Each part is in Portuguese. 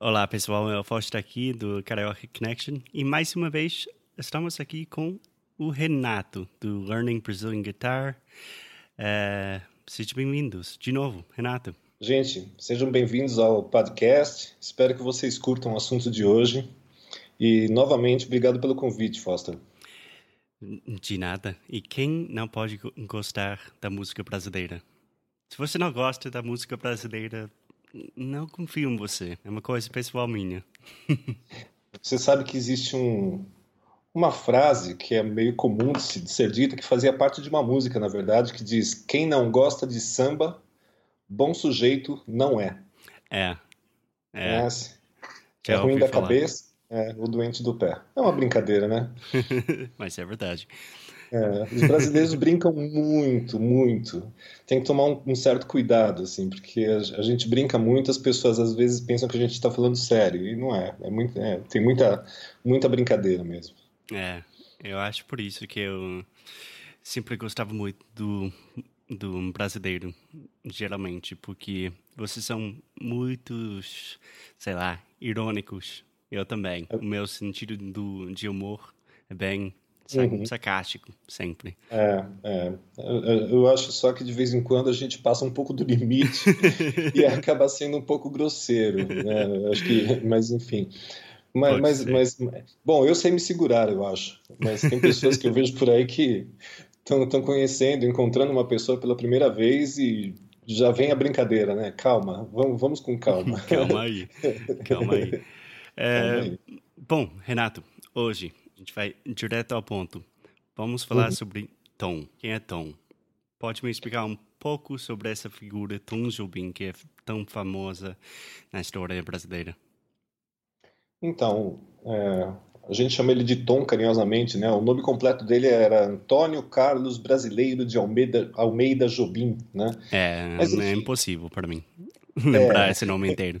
Olá pessoal, eu Fausto aqui do Carioca Connection e mais uma vez estamos aqui com o Renato do Learning Brazilian Guitar. Sejam bem-vindos de novo, Renato. Gente, sejam bem-vindos ao podcast, espero que vocês curtam o assunto de hoje e novamente obrigado pelo convite, Fausto. De nada. E quem não pode gostar da música brasileira? Se você não gosta da música brasileira, não confio em você. É uma coisa pessoal minha. Você sabe que existe uma frase que é meio comum de ser dita, que fazia parte de uma música, na verdade, que diz: quem não gosta de samba, bom sujeito não é. É. É ruim da cabeça. É, o doente do pé. É uma brincadeira, né? Mas é verdade. Os brasileiros brincam muito, muito. Tem que tomar um certo cuidado, assim, porque a gente brinca muito, as pessoas às vezes pensam que a gente está falando sério, e não é. Tem muita brincadeira mesmo. Eu acho por isso que eu sempre gostava muito do brasileiro, geralmente, porque vocês são muito, sei lá, irônicos. Eu também. O meu sentido de humor é bem sarcástico, sempre. Eu acho só que de vez em quando a gente passa um pouco do limite e acaba sendo um pouco grosseiro, né? Acho que, mas enfim. Bom, eu sei me segurar, eu acho. Mas tem pessoas que eu vejo por aí que estão conhecendo, encontrando uma pessoa pela primeira vez e já vem a brincadeira, né? Calma, vamos com calma. Calma aí. Bom, Renato, hoje a gente vai direto ao ponto. Vamos falar sobre Tom. Quem é Tom? Pode me explicar um pouco sobre essa figura Tom Jobim, que é tão famosa na história brasileira? Então, a gente chama ele de Tom carinhosamente, né? O nome completo dele era Antônio Carlos Brasileiro de Almeida Jobim, né? Mas, é impossível para mim lembrar esse nome inteiro.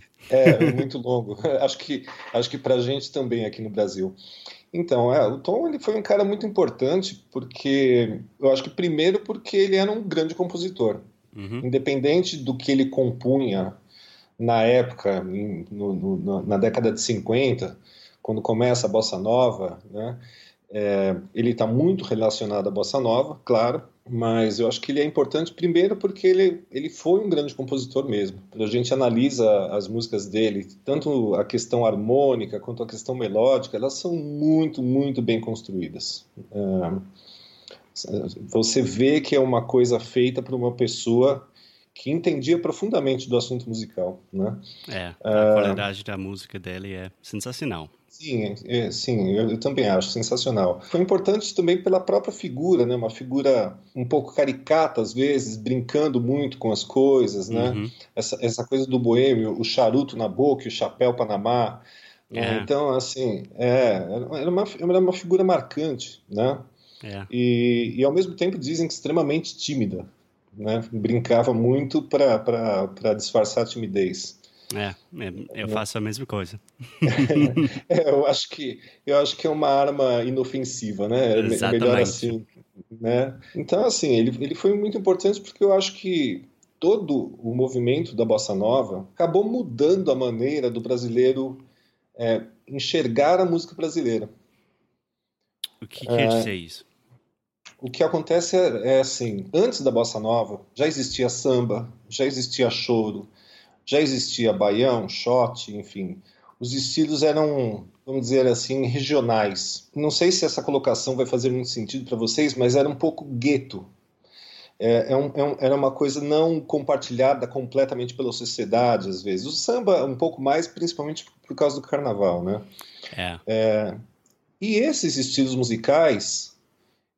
Muito longo. Acho que pra gente também aqui no Brasil. Então, o Tom, ele foi um cara muito importante porque, eu acho que primeiro porque ele era um grande compositor. Independente do que ele compunha na época, na década de 50, quando começa a Bossa Nova, né? Ele está muito relacionado à Bossa Nova, claro, mas eu acho que ele é importante primeiro porque ele foi um grande compositor mesmo. A gente analisa as músicas dele, tanto a questão harmônica quanto a questão melódica, elas são muito, muito bem construídas. Você vê que é uma coisa feita por uma pessoa que entendia profundamente do assunto musical, né? A qualidade da música dele é sensacional. Sim, eu também acho sensacional. Foi importante também pela própria figura, né? Uma figura um pouco caricata às vezes, brincando muito com as coisas, né? Essa coisa do boêmio, o charuto na boca e o chapéu Panamá, né? Então, assim, era uma figura marcante, né? E ao mesmo tempo dizem que extremamente tímida, né? Brincava muito para disfarçar a timidez. Eu faço a mesma coisa. Eu acho que é uma arma inofensiva, né? Exatamente. Melhor assim, né? Então, assim, ele foi muito importante porque eu acho que todo o movimento da Bossa Nova acabou mudando a maneira do brasileiro enxergar a música brasileira. O que quer dizer isso? O que acontece é assim, antes da Bossa Nova já existia samba, já existia choro, já existia baião, shot, enfim. Os estilos eram, vamos dizer assim, regionais. Não sei se essa colocação vai fazer muito sentido para vocês, mas era um pouco gueto. Era uma coisa não compartilhada completamente pela sociedade, às vezes. O samba, um pouco mais, principalmente por causa do carnaval, né? E esses estilos musicais,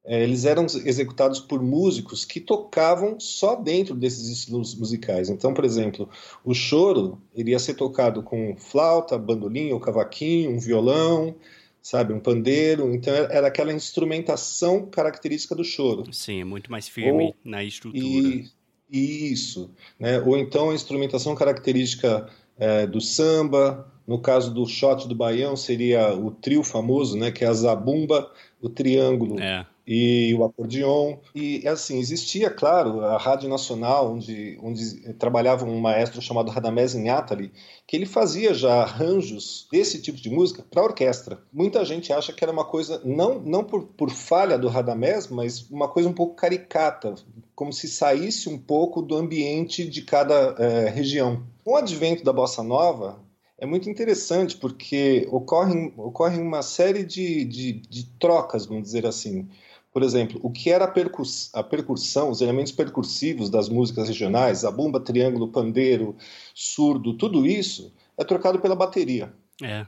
eles eram executados por músicos que tocavam só dentro desses estilos musicais. Então, por exemplo, o choro iria ser tocado com flauta, bandolim ou cavaquinho, um violão, sabe, um pandeiro. Então era aquela instrumentação característica do choro. Sim, é muito mais firme ou, na estrutura. Isso. Né? Ou então a instrumentação característica do samba. No caso do shot do baião, seria o trio famoso, né, que é a zabumba, o triângulo e o acordeon. E, assim, existia, claro, a Rádio Nacional, onde trabalhava um maestro chamado Radamés Inátali, que ele fazia já arranjos desse tipo de música para orquestra. Muita gente acha que era uma coisa, não por falha do Radamés, mas uma coisa um pouco caricata, como se saísse um pouco do ambiente de cada região. Com o advento da Bossa Nova, é muito interessante porque ocorre uma série de trocas, vamos dizer assim. Por exemplo, o que era a percussão, os elementos percursivos das músicas regionais, a bomba, triângulo, pandeiro, surdo, tudo isso é trocado pela bateria.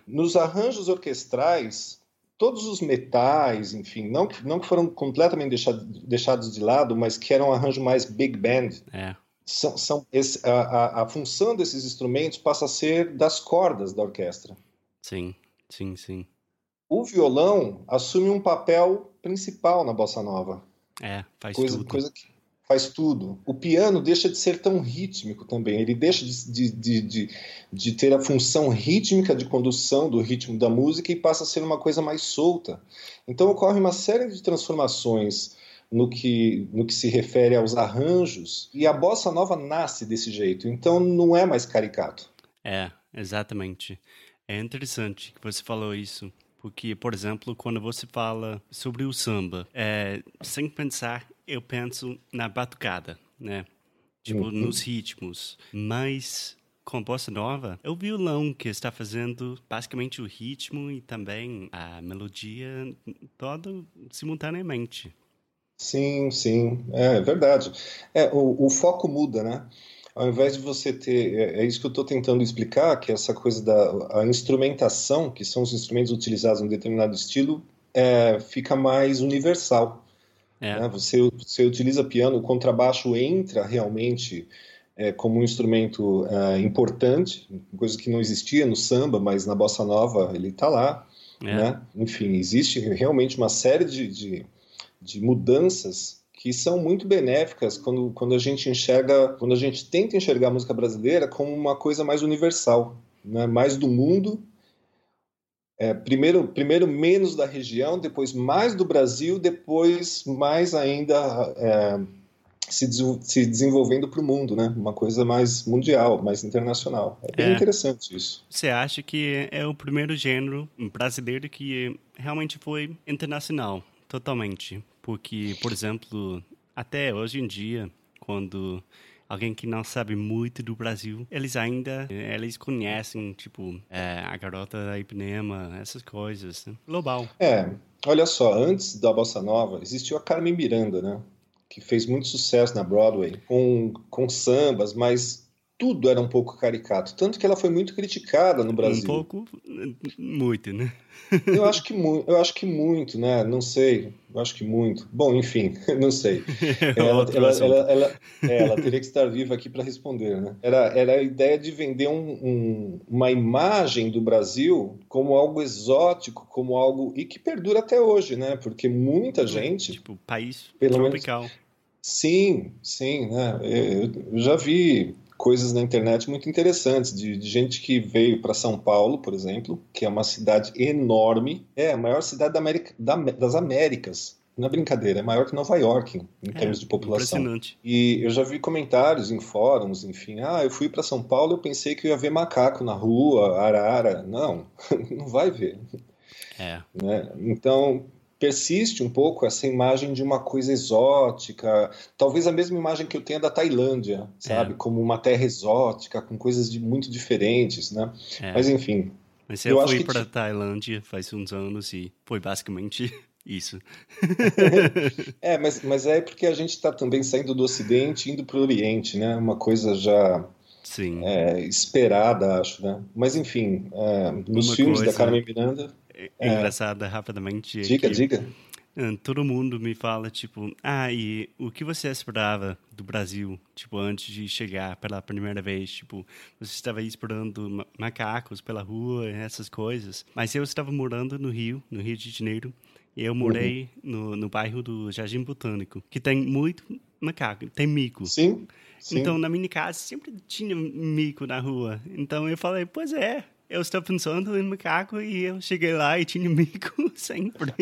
Nos arranjos orquestrais, todos os metais, enfim, não que foram completamente deixados de lado, mas que era um arranjo mais big band. A função desses instrumentos passa a ser das cordas da orquestra. Sim. O violão assume um papel principal na bossa nova. Faz tudo. O piano deixa de ser tão rítmico também. Ele deixa de ter a função rítmica de condução do ritmo da música e passa a ser uma coisa mais solta. Então ocorre uma série de transformações no que se refere aos arranjos, e a bossa nova nasce desse jeito, então não é mais caricato. Exatamente. É interessante que você falou isso, porque, por exemplo, quando você fala sobre o samba, sem pensar, eu penso na batucada, né? Tipo, nos ritmos, mas com a bossa nova, é o violão que está fazendo basicamente o ritmo e também a melodia todo simultaneamente. Sim, é verdade. O foco muda, né? Ao invés de você ter... É isso que eu estou tentando explicar, que essa coisa da instrumentação, que são os instrumentos utilizados em um determinado estilo, fica mais universal. Né? Você utiliza piano, o contrabaixo entra realmente como um instrumento importante, coisa que não existia no samba, mas na bossa nova ele está lá. Né? Enfim, existe realmente uma série de mudanças que são muito benéficas quando a gente enxerga, quando a gente tenta enxergar a música brasileira como uma coisa mais universal, né? Mais do mundo, primeiro menos da região, depois mais do Brasil, depois mais ainda se desenvolvendo para o mundo, né? Uma coisa mais mundial, mais internacional. É bem interessante isso. Você acha que é o primeiro gênero brasileiro que realmente foi internacional, totalmente? Porque, por exemplo, até hoje em dia, quando alguém que não sabe muito do Brasil, eles conhecem, tipo, a Garota da Ipanema, essas coisas, né? Global. Olha só, antes da Bossa Nova, existiu a Carmen Miranda, né? Que fez muito sucesso na Broadway, com sambas, mas tudo era um pouco caricato. Tanto que ela foi muito criticada no Brasil. Um pouco, muito, né? Eu acho que muito, né? Não sei. Eu acho que muito. Bom, enfim, não sei. Ela teria que estar viva aqui para responder, né? Era a ideia de vender uma imagem do Brasil como algo exótico, como algo... E que perdura até hoje, né? Porque muita gente... Tipo, país tropical. Menos, sim, né? Eu já vi coisas na internet muito interessantes, de gente que veio para São Paulo, por exemplo, que é uma cidade enorme, a maior cidade das Américas, não é brincadeira, é maior que Nova York em termos de população. Impressionante. E eu já vi comentários em fóruns, enfim, eu fui para São Paulo, eu pensei que eu ia ver macaco na rua, arara, não vai ver. Né? Então persiste um pouco essa imagem de uma coisa exótica, talvez a mesma imagem que eu tenha da Tailândia, sabe? Como uma terra exótica, com coisas muito diferentes, né? Mas enfim. Mas eu fui para a Tailândia faz uns anos e foi basicamente Isso. É, mas é porque a gente está também saindo do Ocidente, indo para o Oriente, né? Uma coisa já Sim. Esperada, acho, né? Mas, enfim, nos filmes da Carmen Miranda... engraçada, rapidamente... Diga. Todo mundo me fala, tipo... Ah, e o que você esperava do Brasil, tipo, antes de chegar pela primeira vez? Tipo, você estava esperando macacos pela rua, essas coisas. Mas eu estava morando no Rio de Janeiro. E eu morei no bairro do Jardim Botânico, que tem muito macaco, tem mico. Sim. Então, na minha casa, sempre tinha mico na rua. Então, eu falei, pois é. Eu estou pensando em macaco e eu cheguei lá e tinha mico sempre.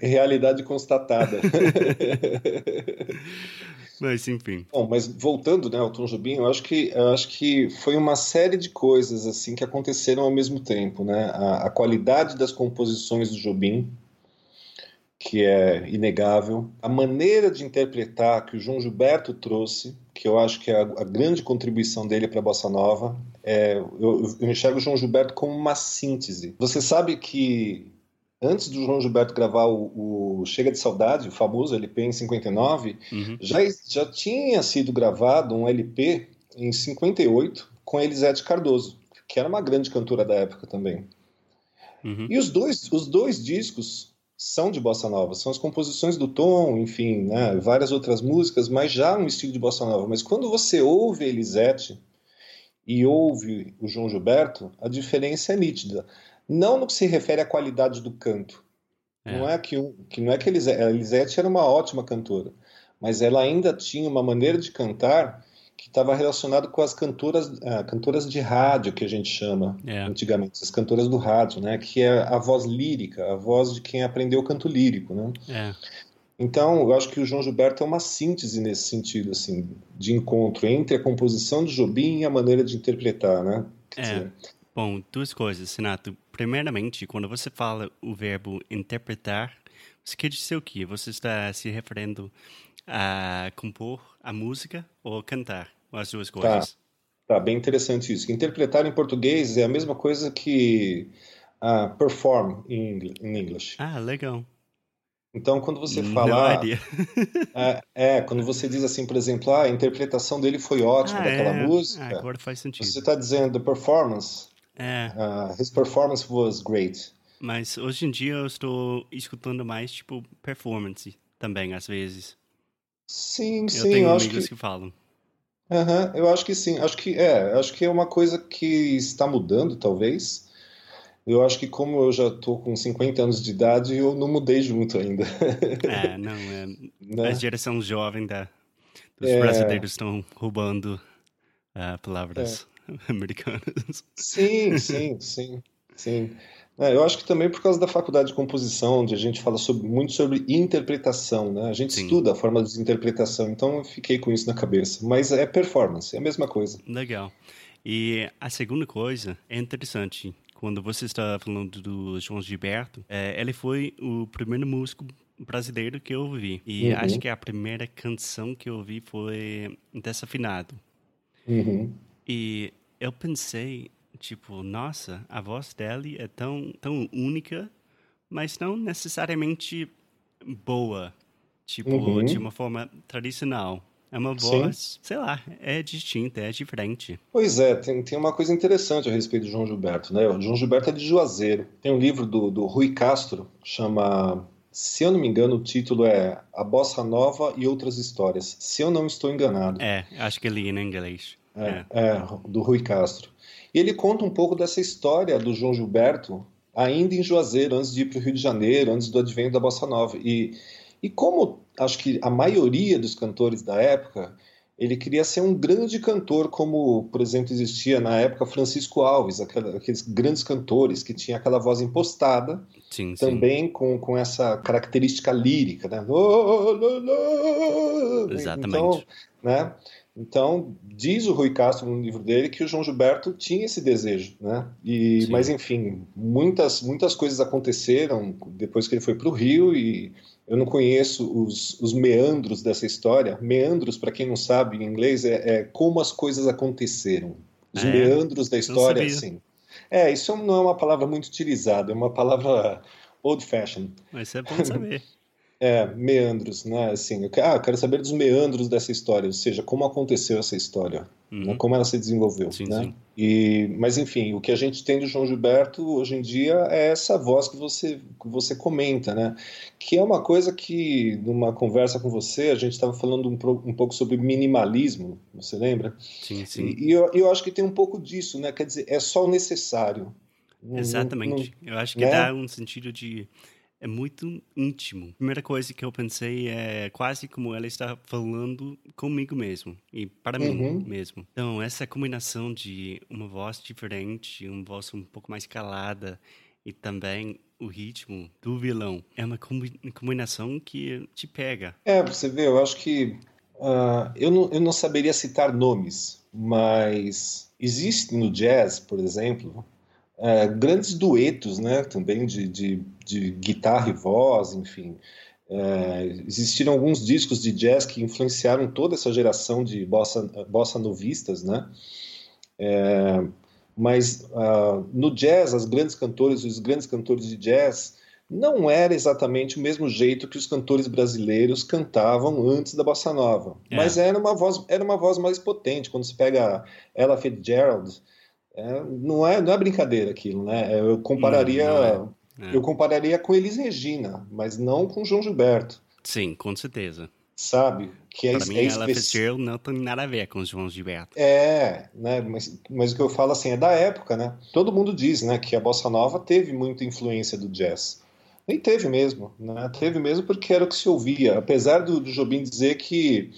Realidade constatada. Mas, enfim. Bom, mas voltando, né, ao Tom Jobim, eu acho que foi uma série de coisas assim que aconteceram ao mesmo tempo, né? A qualidade das composições do Jobim, que é inegável, a maneira de interpretar que o João Gilberto trouxe, que eu acho que é a grande contribuição dele para a Bossa Nova. Eu enxergo o João Gilberto como uma síntese. Você sabe que antes do João Gilberto gravar o Chega de Saudade, o famoso LP em 59, já tinha sido gravado um LP em 58 com a Elizeth Cardoso, que era uma grande cantora da época também. E os dois discos são de Bossa Nova, são as composições do Tom, enfim, né, várias outras músicas, mas já um estilo de Bossa Nova. Mas quando você ouve a Elizeth e ouve o João Gilberto, a diferença é nítida. Não no que se refere à qualidade do canto. Não é que a Elizeth era uma ótima cantora, mas ela ainda tinha uma maneira de cantar que estava relacionado com as cantoras de rádio, que a gente chama antigamente, as cantoras do rádio, né? Que é a voz lírica, a voz de quem aprendeu o canto lírico, né? Então, eu acho que o João Gilberto é uma síntese nesse sentido, assim, de encontro entre a composição do Jobim e a maneira de interpretar, né? Quer dizer... Bom, duas coisas, Renato. Primeiramente, quando você fala o verbo interpretar, você quer dizer o quê? Você está se referindo a compor a música ou cantar, as duas coisas? Tá bem interessante isso. Interpretar em português é a mesma coisa que perform em inglês. Ah, legal. Então, quando você fala... quando você diz assim, por exemplo, a interpretação dele foi ótima daquela música... Ah, agora faz sentido. Você está dizendo the performance. His performance was great. Mas hoje em dia eu estou escutando mais, tipo, performance também, às vezes. Sim, eu acho que... amigos que falam. Eu acho que sim. Acho que é uma coisa que está mudando, talvez. Eu acho que como eu já estou com 50 anos de idade, eu não mudei junto ainda. A geração jovem dos brasileiros estão roubando palavras americanas. Sim. Eu acho que também por causa da faculdade de composição, onde a gente fala muito sobre interpretação, né? A gente estuda a forma de interpretação, então eu fiquei com isso na cabeça. Mas é performance, é a mesma coisa. Legal. E a segunda coisa é interessante. Quando você está falando do João Gilberto, ele foi o primeiro músico brasileiro que eu ouvi. E acho que a primeira canção que eu ouvi foi Desafinado. E eu pensei... Tipo, nossa, a voz dele é tão, tão única, mas não necessariamente boa, tipo, de uma forma tradicional. É uma voz, sei lá, é distinta, é diferente. Pois é, tem uma coisa interessante a respeito do João Gilberto, né? O João Gilberto é de Juazeiro. Tem um livro do Rui Castro, chama, se eu não me engano, o título é A Bossa Nova e Outras Histórias, se eu não estou enganado. Acho que li em inglês. Do Rui Castro. E ele conta um pouco dessa história do João Gilberto ainda em Juazeiro, antes de ir para o Rio de Janeiro, antes do advento da Bossa Nova. E como acho que a maioria dos cantores da época, ele queria ser um grande cantor, como, por exemplo, existia na época Francisco Alves, aqueles grandes cantores que tinha aquela voz impostada, também com essa característica lírica, né? Exatamente. Então, né? Então, diz o Rui Castro no livro dele que o João Gilberto tinha esse desejo, né? Mas, enfim, muitas coisas aconteceram depois que ele foi para o Rio e eu não conheço os meandros dessa história. Meandros, para quem não sabe em inglês, é como as coisas aconteceram. Os meandros da história, sim. É, isso não é uma palavra muito utilizada, é uma palavra old-fashioned. Mas isso é bom saber. É, meandros, né? Assim, eu quero saber dos meandros dessa história, ou seja, como aconteceu essa história, né? Como ela se desenvolveu. Sim, né? Sim. Mas, enfim, o que a gente tem do João Gilberto hoje em dia é essa voz que você comenta, né? Que é uma coisa que, numa conversa com você, a gente estava falando um pouco sobre minimalismo, você lembra? Sim, sim. E eu acho que tem um pouco disso, né? Quer dizer, é só o necessário. Exatamente. Eu acho que dá um sentido de... É muito íntimo. A primeira coisa que eu pensei é quase como ela está falando comigo mesmo. E para mim mesmo. Então, essa combinação de uma voz diferente, uma voz um pouco mais calada e também o ritmo do violão é uma combinação que te pega. É, você vê, eu acho que... eu não saberia citar nomes, mas existe no jazz, por exemplo... grandes duetos, né, também de guitarra e voz, enfim. Existiram alguns discos de jazz que influenciaram toda essa geração de bossa novistas, né? Mas no jazz, os grandes cantores de jazz não era exatamente o mesmo jeito que os cantores brasileiros cantavam antes da bossa nova. É. Mas era uma voz mais potente. Quando se pega Ella Fitzgerald, não é brincadeira aquilo, né? Eu compararia com Elis Regina, mas não com João Gilberto. Sim, com certeza. Sabe? Para mim, não tem nada a ver com João Gilberto. É, né? Mas o que eu falo assim, é da época, né? Todo mundo diz, né, que a bossa nova teve muita influência do jazz. E teve mesmo, né? Teve mesmo porque era o que se ouvia. Apesar do Jobim dizer que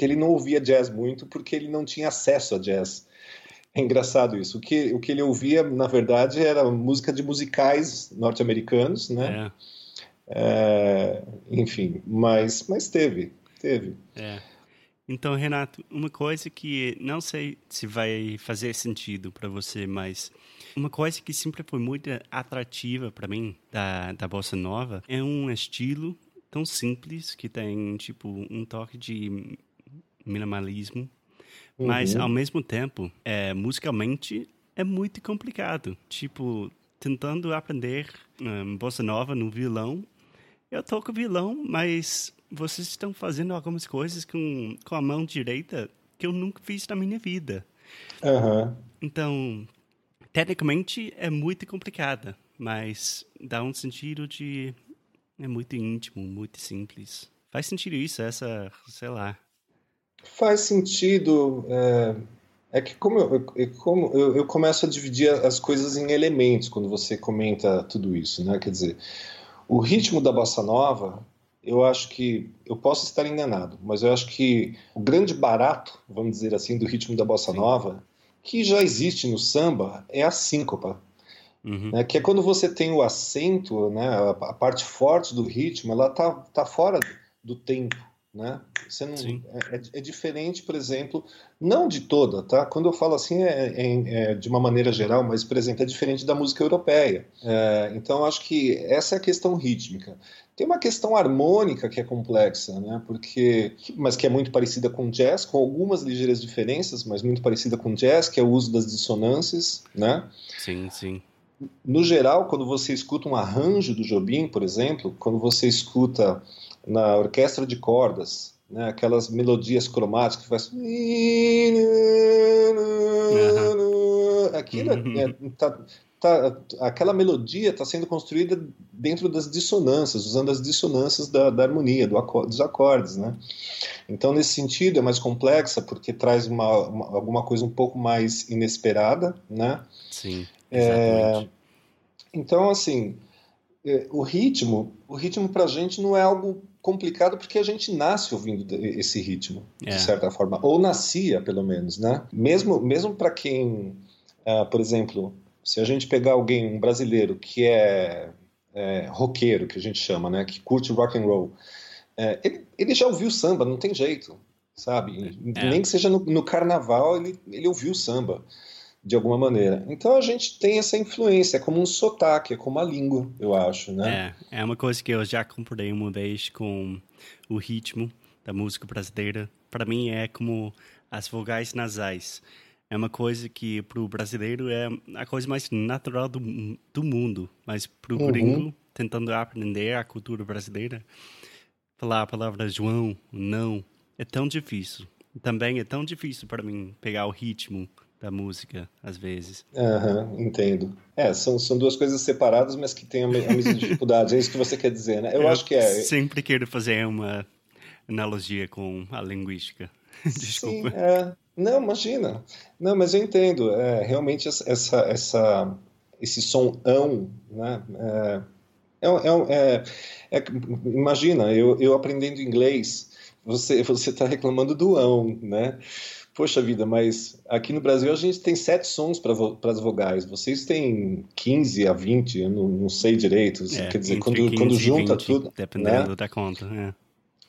ele não ouvia jazz muito porque ele não tinha acesso a jazz. É engraçado isso. O que ele ouvia, na verdade, era música de musicais norte-americanos, né? Enfim, mas teve. É. Então, Renato, uma coisa que não sei se vai fazer sentido para você, mas uma coisa que sempre foi muito atrativa para mim da bossa nova é um estilo tão simples que tem tipo um toque de minimalismo. Mas, ao mesmo tempo, musicalmente, é muito complicado. Tipo, tentando aprender bossa nova no violão. Eu toco violão, mas vocês estão fazendo algumas coisas com a mão direita que eu nunca fiz na minha vida. Uhum. Então, tecnicamente, é muito complicada. Mas dá um sentido de... É muito íntimo, muito simples. Faz sentido isso, essa... Sei lá... Faz sentido, que como eu começo a dividir as coisas em elementos quando você comenta tudo isso, né? Quer dizer, o ritmo da bossa nova, eu acho que, eu posso estar enganado, mas eu acho que o grande barato, vamos dizer assim, do ritmo da bossa nova, que já existe no samba, é a síncopa. Uhum. Né, que é quando você tem o acento, né, a parte forte do ritmo, ela tá fora do tempo. Né? Você não, é diferente, por exemplo, não de toda, tá? Quando eu falo assim é de uma maneira geral, mas, por exemplo, é diferente da música europeia. Então, acho que essa é a questão rítmica. Tem uma questão harmônica que é complexa, né? Mas que é muito parecida com jazz, com algumas ligeiras diferenças, mas muito parecida com jazz, que é o uso das dissonâncias, né? Sim, sim. No geral, quando você escuta um arranjo do Jobim, por exemplo, quando você escuta na orquestra de cordas, né, aquelas melodias cromáticas que faz... Uhum. Aquilo aquela melodia está sendo construída dentro das dissonâncias, usando as dissonâncias da harmonia, dos acordes, né? Então, nesse sentido, é mais complexa, porque traz alguma coisa um pouco mais inesperada, né? Sim, exatamente. Então, assim, o ritmo pra gente não é algo complicado porque a gente nasce ouvindo esse ritmo, de certa forma. Ou nascia, pelo menos, né? Mesmo para quem, por exemplo, se a gente pegar alguém, um brasileiro, que é roqueiro, que a gente chama, né? Que curte rock and roll, ele já ouviu samba, não tem jeito, sabe? Nem que seja no carnaval, ele ouviu samba, de alguma maneira. Então a gente tem essa influência, é como um sotaque, é como a língua, eu acho, né? É uma coisa que eu já comprei uma vez com o ritmo da música brasileira. Para mim é como as vogais nasais. É uma coisa que para o brasileiro é a coisa mais natural do mundo, mas para o gringo, tentando aprender a cultura brasileira, falar a palavra João, não, é tão difícil. Também é tão difícil para mim pegar o ritmo da música, às vezes. Entendo. São duas coisas separadas, mas que têm a mesma dificuldade. É isso que você quer dizer, né? Eu acho que é... sempre quero fazer uma analogia com a linguística. Desculpa. Sim, Não, imagina. Não, mas eu entendo. Realmente, esse som ão, né? Imagina, eu aprendendo inglês, você está reclamando do ão, né? Poxa vida, mas aqui no Brasil a gente tem 7 sons para as vogais. Vocês têm 15 a 20, eu não sei direito. Quer dizer, quando junta 20, tudo... Dependendo, né? Da conta,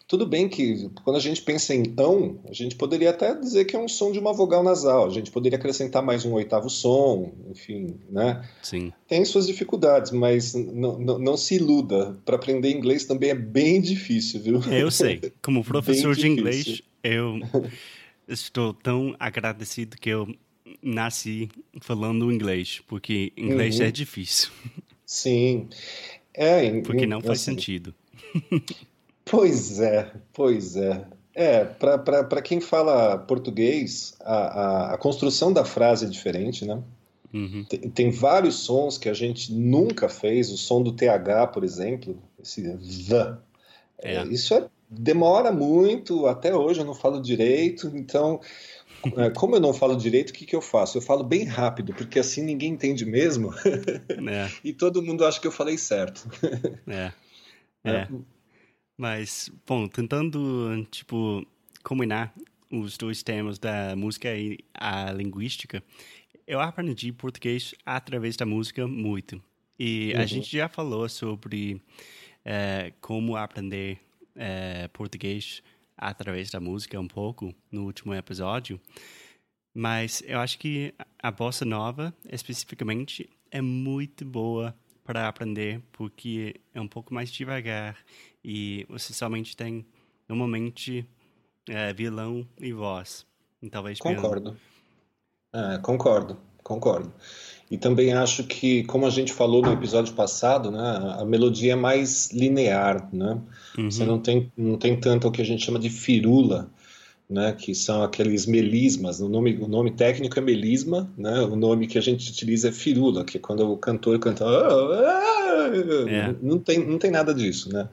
Tudo bem que quando a gente pensa em ão, a gente poderia até dizer que é um som de uma vogal nasal. A gente poderia acrescentar mais um 8º som, enfim, né? Sim. Tem suas dificuldades, mas não se iluda. Para aprender inglês também é bem difícil, viu? Eu sei. Como professor de inglês, eu... Estou tão agradecido que eu nasci falando inglês, porque inglês é difícil. Sim. Porque não faz sentido. Pois é. Para quem fala português, a construção da frase é diferente, né? Uhum. Tem vários sons que a gente nunca fez, o som do TH, por exemplo, esse the. Isso demora muito, até hoje eu não falo direito, então, como eu não falo direito, o que eu faço? Eu falo bem rápido, porque assim ninguém entende mesmo, e todo mundo acha que eu falei certo. Mas, bom, tentando, combinar os dois temas da música e a linguística, eu aprendi português através da música muito, e a gente já falou sobre como aprender português através da música um pouco no último episódio, mas eu acho que a bossa nova especificamente é muito boa para aprender, porque é um pouco mais devagar e você somente tem normalmente violão e voz, e talvez concordo piano. Concordo. E também acho que, como a gente falou no episódio passado, né, a melodia é mais linear, né? Você não tem tanto o que a gente chama de firula, né, que são aqueles melismas. O nome técnico é melisma, né? O nome que a gente utiliza é firula, que é quando o cantor canta... Não tem nada disso, né?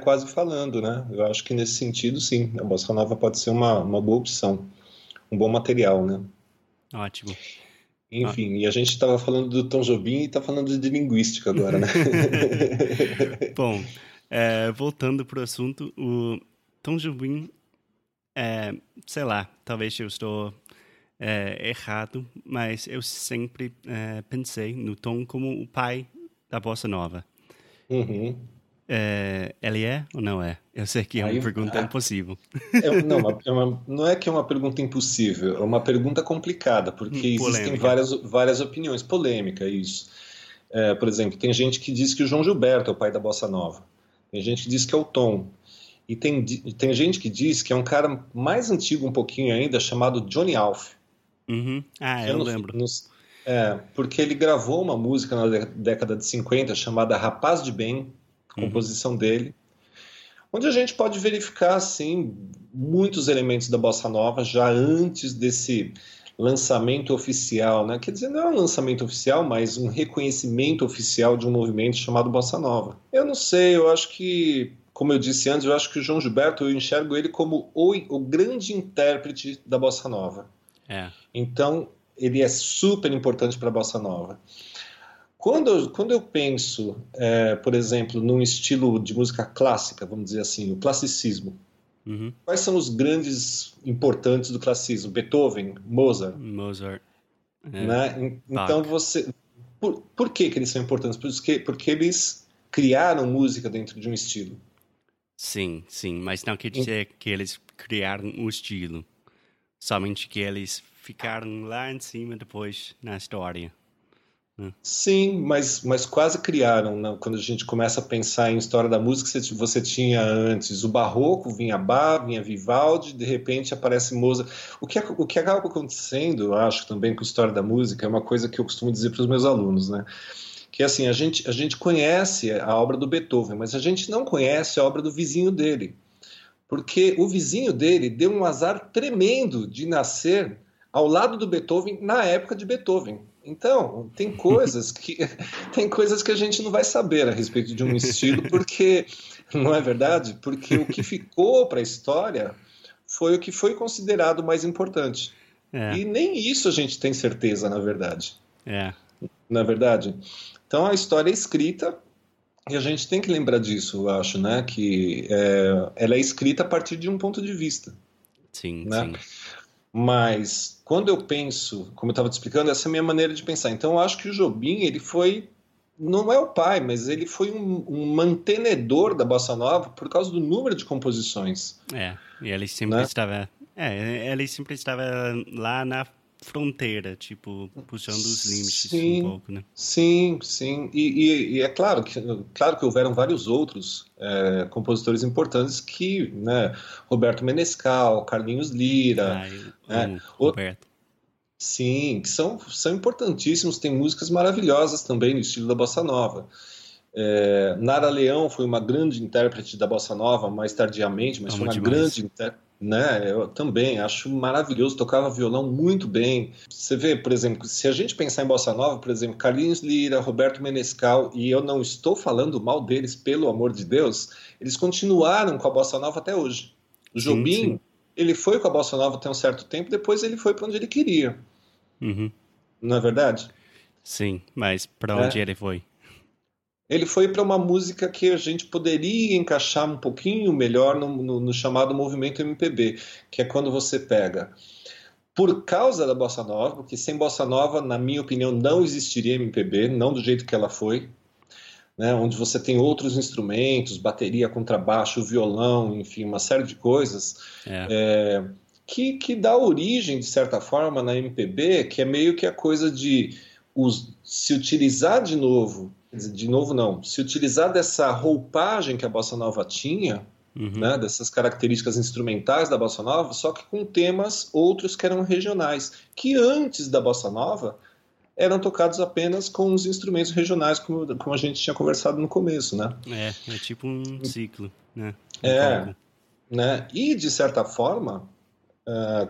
Quase falando, né? Eu acho que nesse sentido, sim, a bossa nova pode ser uma boa opção, um bom material, né? Ótimo. Enfim, e a gente estava falando do Tom Jobim e está falando de linguística agora, né? Bom, voltando para o assunto, o Tom Jobim, talvez eu estou errado, mas eu sempre pensei no Tom como o pai da bossa nova. Ele é ou não é? Eu sei que é uma pergunta impossível. Não é que é uma pergunta impossível, é uma pergunta complicada, porque existem várias opiniões, polêmica isso. Por exemplo, tem gente que diz que o João Gilberto é o pai da bossa nova, tem gente que diz que é o Tom, e tem gente que diz que é um cara mais antigo um pouquinho ainda, chamado Johnny Alf. Eu lembro. Porque ele gravou uma música na década de 50 chamada Rapaz de Bem, composição dele, onde a gente pode verificar, assim, muitos elementos da bossa nova já antes desse lançamento oficial, né? Quer dizer, não é um lançamento oficial, mas um reconhecimento oficial de um movimento chamado bossa nova. Eu não sei, eu acho que, como eu disse antes, eu acho que o João Gilberto, eu enxergo ele como o grande intérprete da bossa nova. Então, ele é super importante para a bossa nova. Quando eu penso, por exemplo, num estilo de música clássica, vamos dizer assim, o classicismo, quais são os grandes importantes do classicismo? Beethoven, Mozart. Né? Então, por que eles são importantes? Porque eles criaram música dentro de um estilo. Sim, mas não quer dizer que eles criaram o estilo, somente que eles ficaram lá em cima depois na história. Sim, mas quase criaram, né? Quando a gente começa a pensar em história da música, você tinha antes o Barroco, vinha Bach, vinha Vivaldi, de repente aparece Mozart. O que acaba acontecendo, eu acho, também com história da música, é uma coisa que eu costumo dizer para os meus alunos, né? Que assim, a gente conhece a obra do Beethoven, mas a gente não conhece a obra do vizinho dele, porque o vizinho dele deu um azar tremendo de nascer ao lado do Beethoven na época de Beethoven. Então, tem coisas que a gente não vai saber a respeito de um estilo, porque, não é verdade? Porque o que ficou para a história foi o que foi considerado mais importante. É. E nem isso a gente tem certeza, na verdade. É. Na verdade. Então, a história é escrita, e a gente tem que lembrar disso, eu acho, né? Que ela é escrita a partir de um ponto de vista. Sim, né? Sim. Mas, quando eu penso, como eu estava te explicando, essa é a minha maneira de pensar. Então, eu acho que o Jobim, ele foi, não é o pai, mas ele foi um mantenedor da Bossa Nova por causa do número de composições. É, e ele sempre, né? estava lá na fronteira, tipo, puxando os limites, sim, um pouco, né? Sim, sim. E é claro que houveram vários outros compositores importantes que, né? Roberto Menescal, Carlinhos Lira, né? Roberto. Sim, que são importantíssimos, tem músicas maravilhosas também no estilo da Bossa Nova. Nara Leão foi uma grande intérprete da Bossa Nova, mais tardiamente, mas grande intérprete. Né? Eu também acho maravilhoso, tocava violão muito bem. Você vê, por exemplo, se a gente pensar em Bossa Nova, por exemplo, Carlinhos Lira, Roberto Menescal, e eu não estou falando mal deles, pelo amor de Deus, eles continuaram com a Bossa Nova até hoje. O Jobim, sim. Ele foi com a Bossa Nova até um certo tempo, depois ele foi para onde ele queria. Uhum. Não é verdade? Sim, mas para onde ele foi? Ele foi para uma música que a gente poderia encaixar um pouquinho melhor no chamado movimento MPB, que é quando você pega, por causa da Bossa Nova, porque sem Bossa Nova, na minha opinião, não existiria MPB, não do jeito que ela foi, né? Onde você tem outros instrumentos, bateria, contrabaixo, violão, enfim, uma série de coisas, que dá origem, de certa forma, na MPB, que é meio que a coisa de se utilizar de novo. De novo, não. Se utilizar dessa roupagem que a Bossa Nova tinha, uhum, né, dessas características instrumentais da Bossa Nova, só que com temas outros que eram regionais, que antes da Bossa Nova eram tocados apenas com os instrumentos regionais, como a gente tinha conversado no começo, né? É tipo um ciclo, né? Né? E, de certa forma,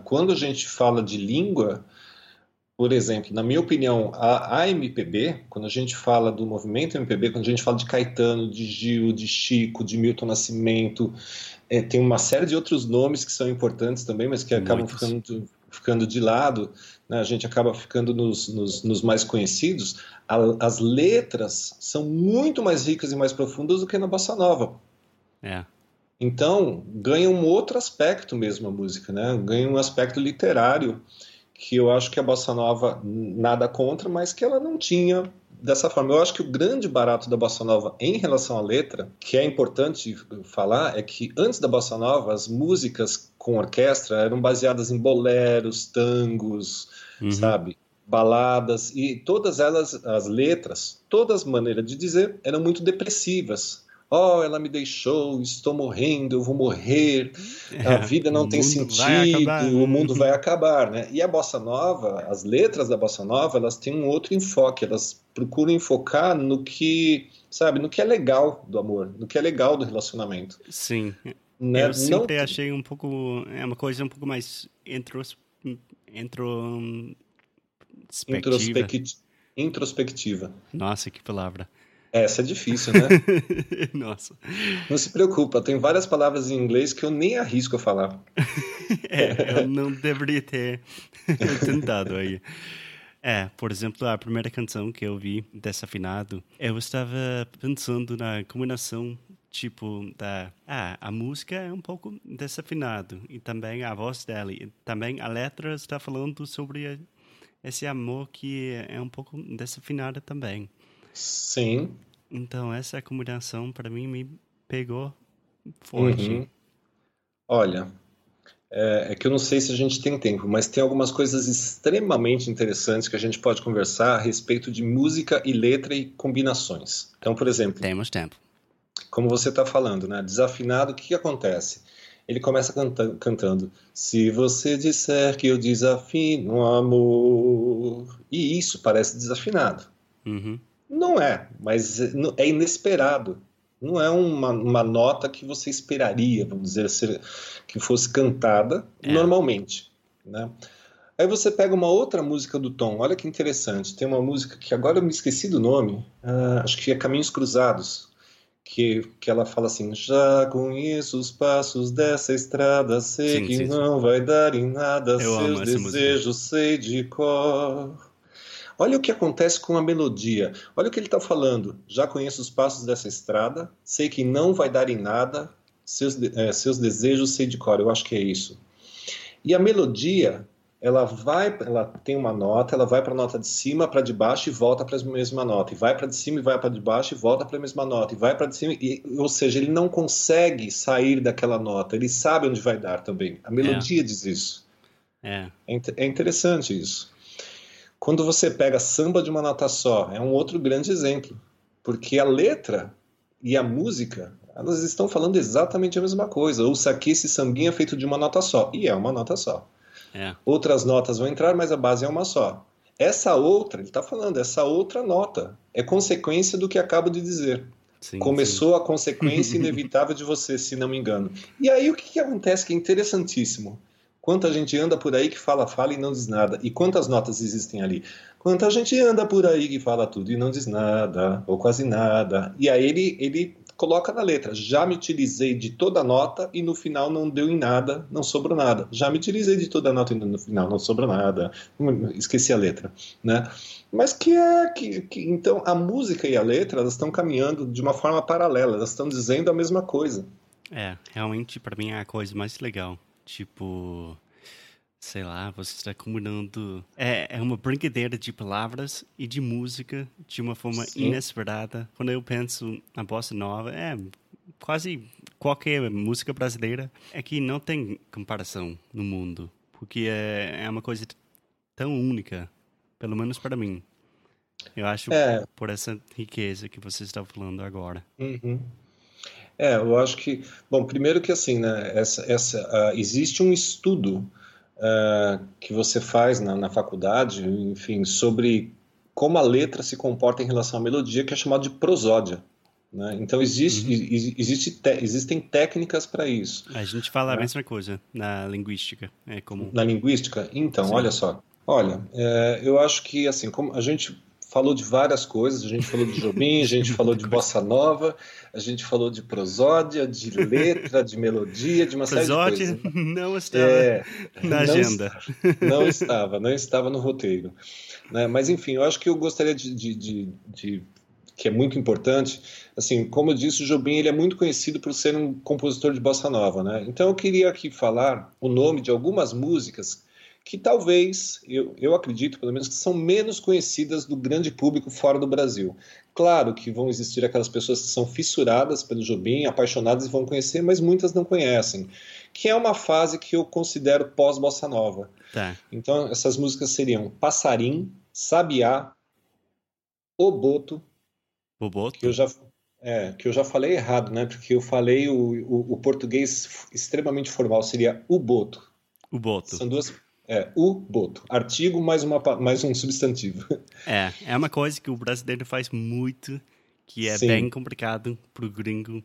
quando a gente fala de língua... Por exemplo, na minha opinião, a MPB, quando a gente fala do movimento MPB, quando a gente fala de Caetano, de Gil, de Chico, de Milton Nascimento, tem uma série de outros nomes que são importantes também, mas que acabam ficando de lado, né? A gente acaba ficando nos mais conhecidos. As letras são muito mais ricas e mais profundas do que na Bossa Nova. É. Então, ganha um outro aspecto mesmo a música, né? Ganha um aspecto literário, que eu acho que a Bossa Nova, nada contra, mas que ela não tinha dessa forma. Eu acho que o grande barato da Bossa Nova em relação à letra, que é importante falar, é que antes da Bossa Nova, as músicas com orquestra eram baseadas em boleros, tangos, uhum, sabe? Baladas, e todas elas, as letras, todas maneiras de dizer, eram muito depressivas. Oh, ela me deixou, estou morrendo, eu vou morrer, a vida não tem sentido, o mundo vai acabar, né? E a Bossa Nova, as letras da Bossa Nova, elas têm um outro enfoque, elas procuram enfocar no que, sabe, no que é legal do amor, no que é legal do relacionamento. Sim, né? Eu sempre achei um pouco, uma coisa um pouco mais introspectiva. Nossa, que palavra. Essa é difícil, né? Nossa. Não se preocupa, tem várias palavras em inglês que eu nem arrisco a falar. Eu não deveria ter tentado aí. Por exemplo, a primeira canção que eu vi, Desafinado, eu estava pensando na combinação, tipo, a música é um pouco desafinado, e também a voz dela, e também a letra está falando sobre esse amor que é um pouco desafinada também. Sim. Então, essa combinação, para mim, me pegou forte. Uhum. Olha, é que eu não sei se a gente tem tempo, mas tem algumas coisas extremamente interessantes que a gente pode conversar a respeito de música e letra e combinações. Então, por exemplo... Temos tempo. Como você está falando, né? Desafinado, o que acontece? Ele começa cantando... Se você disser que eu desafino, amor... E isso parece desafinado. Uhum. Não é, mas é inesperado. Não é uma nota que você esperaria, vamos dizer, que fosse cantada normalmente, né? Aí você pega uma outra música do Tom, olha que interessante, tem uma música que agora eu me esqueci do nome, acho que é Caminhos Cruzados, que ela fala assim, já conheço os passos dessa estrada, sei que não vai dar em nada, seus desejos sei de cor. Olha o que acontece com a melodia. Olha o que ele está falando. Já conheço os passos dessa estrada, sei que não vai dar em nada, seus desejos sei de cor. Eu acho que é isso. E a melodia, ela tem uma nota, ela vai para a nota de cima, para de baixo e volta para a mesma nota. E vai para de cima e vai para de baixo e volta para a mesma nota. E vai para de cima, ou seja, ele não consegue sair daquela nota. Ele sabe onde vai dar também. A melodia diz isso. É interessante isso. Quando você pega samba de uma nota só, é um outro grande exemplo, porque a letra e a música, elas estão falando exatamente a mesma coisa. Ouça aqui esse sambinha feito de uma nota só, e é uma nota só. Outras notas vão entrar, mas a base é uma só. Essa outra, ele está falando, essa outra nota é consequência do que acabo de dizer. Sim, começou a consequência inevitável de você, se não me engano. E aí o que acontece que é interessantíssimo? Quanta gente anda por aí que fala e não diz nada. E quantas notas existem ali? Quanta gente anda por aí que fala tudo e não diz nada, ou quase nada. E aí ele coloca na letra, já me utilizei de toda nota e no final não deu em nada, não sobrou nada. Já me utilizei de toda nota e no final não sobrou nada. Esqueci a letra, né? Mas então a música e a letra, elas estão caminhando de uma forma paralela, elas estão dizendo a mesma coisa. Realmente para mim é a coisa mais legal. Tipo, sei lá, você está combinando... É uma brincadeira de palavras e de música de uma forma inesperada. Quando eu penso na Bossa Nova, quase qualquer música brasileira, é que não tem comparação no mundo. Porque é uma coisa tão única, pelo menos para mim. Eu acho por essa riqueza que você está falando agora. Uhum. Eu acho que... Bom, primeiro que assim, né, existe um estudo que você faz na faculdade, enfim, sobre como a letra se comporta em relação à melodia, que é chamado de prosódia, né? Então, existem técnicas para isso. A gente fala a mesma coisa na linguística, é comum. Na linguística? Então, sim. Olha só. Olha, eu acho que, assim, como a gente... Falou de várias coisas, a gente falou de Jobim, a gente falou de Bossa Nova, a gente falou de prosódia, de letra, de melodia, de uma prosódia série de coisas. Não estava na agenda. Não estava no roteiro, né? Mas, enfim, eu acho que eu gostaria de que é muito importante, assim, como eu disse, o Jobim, ele é muito conhecido por ser um compositor de Bossa Nova, né? Então eu queria aqui falar o nome de algumas músicas que talvez, eu acredito pelo menos, que são menos conhecidas do grande público fora do Brasil. Claro que vão existir aquelas pessoas que são fissuradas pelo Jobim, apaixonadas e vão conhecer, mas muitas não conhecem, que é uma fase que eu considero pós-Bossa Nova. Tá. Então, essas músicas seriam Passarim, Sabiá, O Boto. O Boto? Que eu já falei errado, né? Porque eu falei o português extremamente formal, seria O Boto. O Boto. São duas... O Boto. Artigo mais um substantivo. É uma coisa que o brasileiro faz muito, que é bem complicado pro gringo.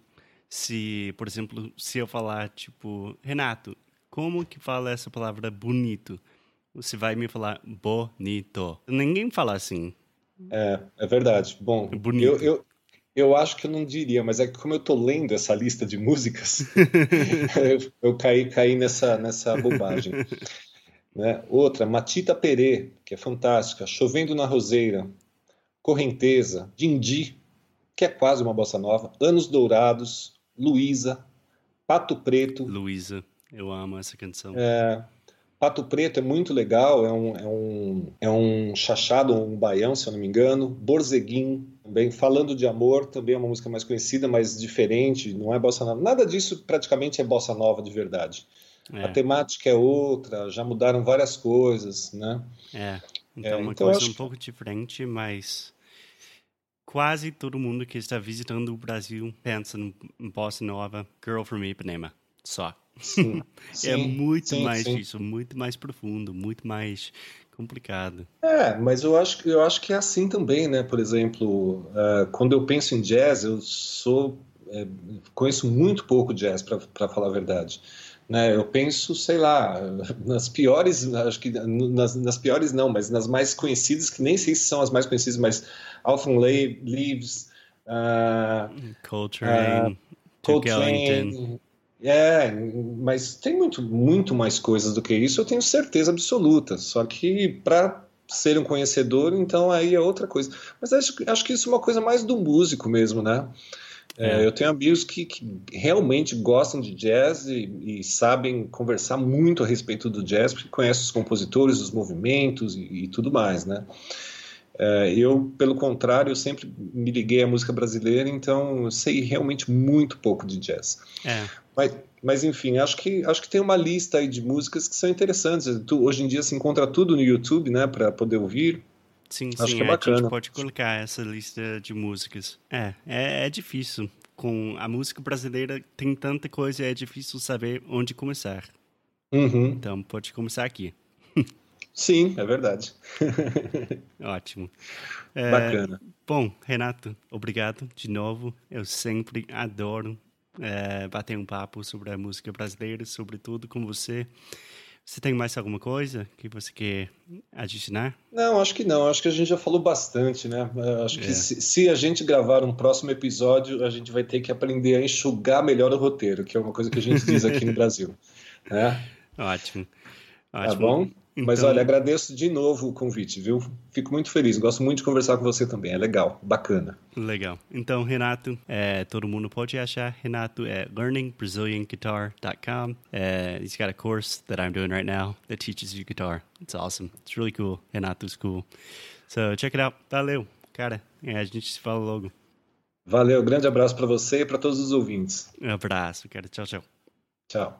Se, por exemplo, se eu falar, tipo, Renato, como que fala essa palavra bonito? Você vai me falar bonito. Ninguém fala assim. É verdade. Bom, bonito. Eu acho que eu não diria, mas é que como eu tô lendo essa lista de músicas, eu caí nessa bobagem. Né? Outra, Matita Perê, que é fantástica, Chovendo na Roseira, Correnteza, Dindi, que é quase uma bossa nova, Anos Dourados, Luísa, Pato Preto. Luísa, eu amo essa canção. Pato Preto é muito legal, é um chachado, um baião, se eu não me engano, Borzeguim, também, Falando de Amor, também é uma música mais conhecida, mas diferente, não é bossa nova, nada disso praticamente é bossa nova de verdade. A temática é outra, já mudaram várias coisas, né? Então uma então coisa um pouco diferente, mas quase todo mundo que está visitando o Brasil pensa em Bossa Nova, Girl from Ipanema, só. Sim, é muito mais isso, muito mais profundo, muito mais complicado. Mas eu acho que é assim também, né? Por exemplo, quando eu penso em jazz, conheço muito pouco jazz, para falar a verdade. Né? Eu penso, sei lá, nas piores, acho que nas piores não, mas nas mais conhecidas, que nem sei se são as mais conhecidas, mas Alfred Leaves, Coltrane. Mas tem muito mais coisas do que isso, eu tenho certeza absoluta. Só que para ser um conhecedor, então aí é outra coisa. Mas acho que isso é uma coisa mais do músico mesmo, né? Eu tenho amigos que realmente gostam de jazz e sabem conversar muito a respeito do jazz, porque conhecem os compositores, os movimentos e tudo mais, né? Eu, pelo contrário, eu sempre me liguei à música brasileira, então eu sei realmente muito pouco de jazz. Mas enfim, acho que tem uma lista aí de músicas que são interessantes. Hoje em dia se encontra tudo no YouTube, né, para poder ouvir. Sim, acho que é bacana. A gente pode colocar essa lista de músicas. É difícil. Com a música brasileira tem tanta coisa, é difícil saber onde começar. Uhum. Então pode começar aqui. Sim, é verdade. Ótimo. Bacana. Bom, Renato, obrigado de novo. Eu sempre adoro bater um papo sobre a música brasileira, sobretudo com você. Você tem mais alguma coisa que você quer adicionar? Não, acho que não. Acho que a gente já falou bastante, né? Acho que se a gente gravar um próximo episódio, a gente vai ter que aprender a enxugar melhor o roteiro, que é uma coisa que a gente diz aqui no Brasil. Ótimo. Tá bom? Então... Mas olha, agradeço de novo o convite, viu? Fico muito feliz, gosto muito de conversar com você também, é legal, bacana. Legal. Então, Renato, todo mundo pode achar. Renato é learningbrazilianguitar.com. He's got a course that I'm doing right now that teaches you guitar. It's awesome. It's really cool. Renato's cool. So, check it out. Valeu, cara. A gente se fala logo. Valeu, grande abraço para você e para todos os ouvintes. Um abraço, cara. Tchau, tchau. Tchau.